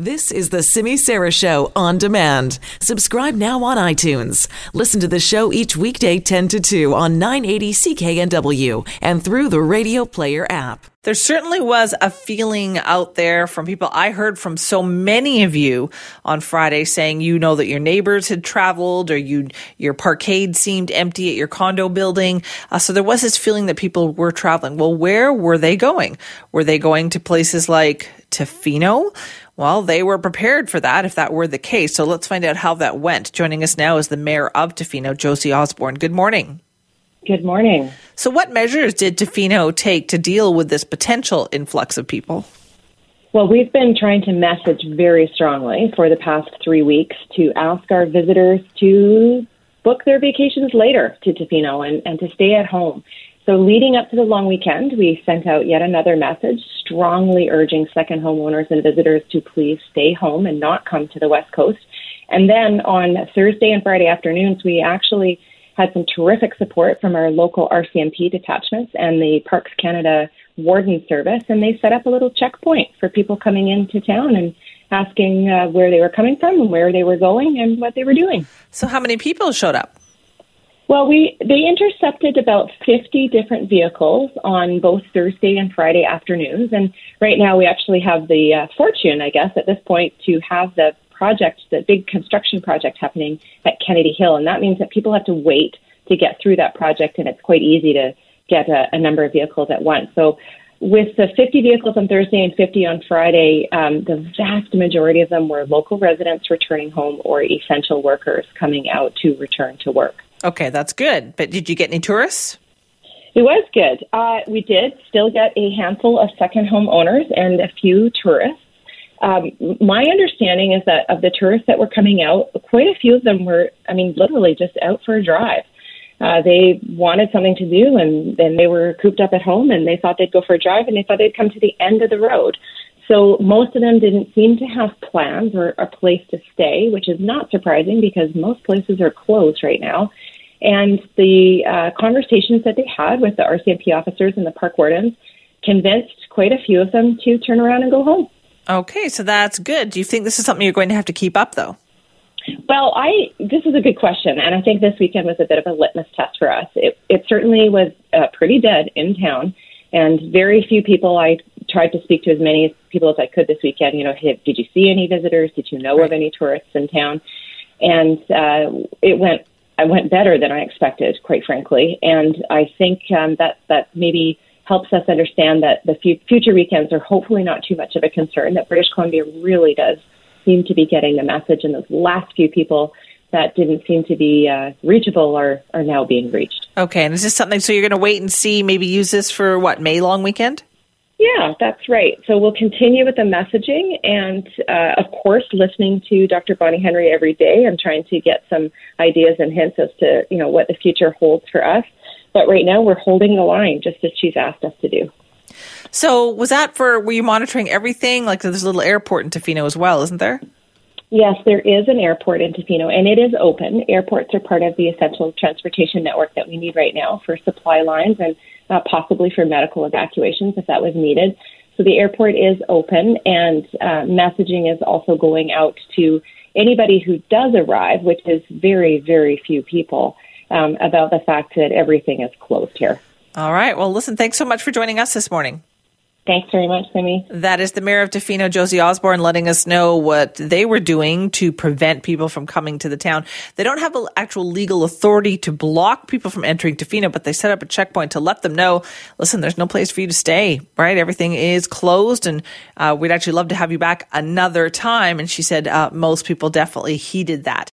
This is the Simi Sarah Show On Demand. Subscribe now on iTunes. Listen to the show each weekday 10 to 2 on 980 CKNW and through the Radio Player app. There certainly was a feeling out there from people. I heard from so many of you on Friday saying, you know, that your neighbors had traveled or your parkade seemed empty at your condo building. So there was this feeling that people were traveling. Well, where were they going? Were they going to places like Tofino? Well, they were prepared for that if that were the case. So let's find out how that went. Joining us now is the mayor of Tofino, Josie Osborne. Good morning. Good morning. So what measures did Tofino take to deal with this potential influx of people? Well, we've been trying to message very strongly for the past 3 weeks to ask our visitors to book their vacations later to Tofino and to stay at home. So leading up to the long weekend, we sent out yet another message strongly urging second homeowners and visitors to please stay home and not come to the West Coast. And then on Thursday and Friday afternoons, we actually had some terrific support from our local RCMP detachments and the Parks Canada Warden Service, and they set up a little checkpoint for people coming into town and asking where they were coming from and where they were going and what they were doing. So how many people showed up? Well, they intercepted about 50 different vehicles on both Thursday and Friday afternoons. And right now we actually have the fortune, I guess, at this point to have the project, the big construction project happening at Kennedy Hill. And that means that people have to wait to get through that project. And it's quite easy to get a number of vehicles at once. So with the 50 vehicles on Thursday and 50 on Friday, the vast majority of them were local residents returning home or essential workers coming out to return to work. Okay, that's good. But did you get any tourists? It was good. We did still get a handful of second home owners and a few tourists. My understanding is that of the tourists that were coming out, quite a few of them were, literally just out for a drive. They wanted something to do, and then they were cooped up at home, and they thought they'd go for a drive, and they thought they'd come to the end of the road. So most of them didn't seem to have plans or a place to stay, which is not surprising because most places are closed right now. And the conversations that they had with the RCMP officers and the park wardens convinced quite a few of them to turn around and go home. Okay, so that's good. Do you think this is something you're going to have to keep up, though? Well, this is a good question, and I think this weekend was a bit of a litmus test for us. It certainly was pretty dead in town, and very few people. I tried to speak to as many people as I could this weekend. You know, did you see any visitors? Did you know of any tourists in town? And it went better than I expected, quite frankly. And I think that maybe helps us understand that the future weekends are hopefully not too much of a concern, that British Columbia really does seem to be getting the message, and those last few people that didn't seem to be reachable are now being reached. Okay, and is this something, so you're going to wait and see, maybe use this for, May long weekend? Yeah, that's right. So we'll continue with the messaging and, of course, listening to Dr. Bonnie Henry every day and trying to get some ideas and hints as to, you know, what the future holds for us. But right now we're holding the line just as she's asked us to do. So were you monitoring everything? Like there's a little airport in Tofino as well, isn't there? Yes, there is an airport in Tofino, and it is open. Airports are part of the essential transportation network that we need right now for supply lines and possibly for medical evacuations if that was needed. So the airport is open, and messaging is also going out to anybody who does arrive, which is very, very few people, about the fact that everything is closed here. All right. Well, listen, thanks so much for joining us this morning. Thanks very much, Simi. That is the mayor of Tofino, Josie Osborne, letting us know what they were doing to prevent people from coming to the town. They don't have an actual legal authority to block people from entering Tofino, but they set up a checkpoint to let them know, listen, there's no place for you to stay, right? Everything is closed, and we'd actually love to have you back another time. And she said most people definitely heeded that.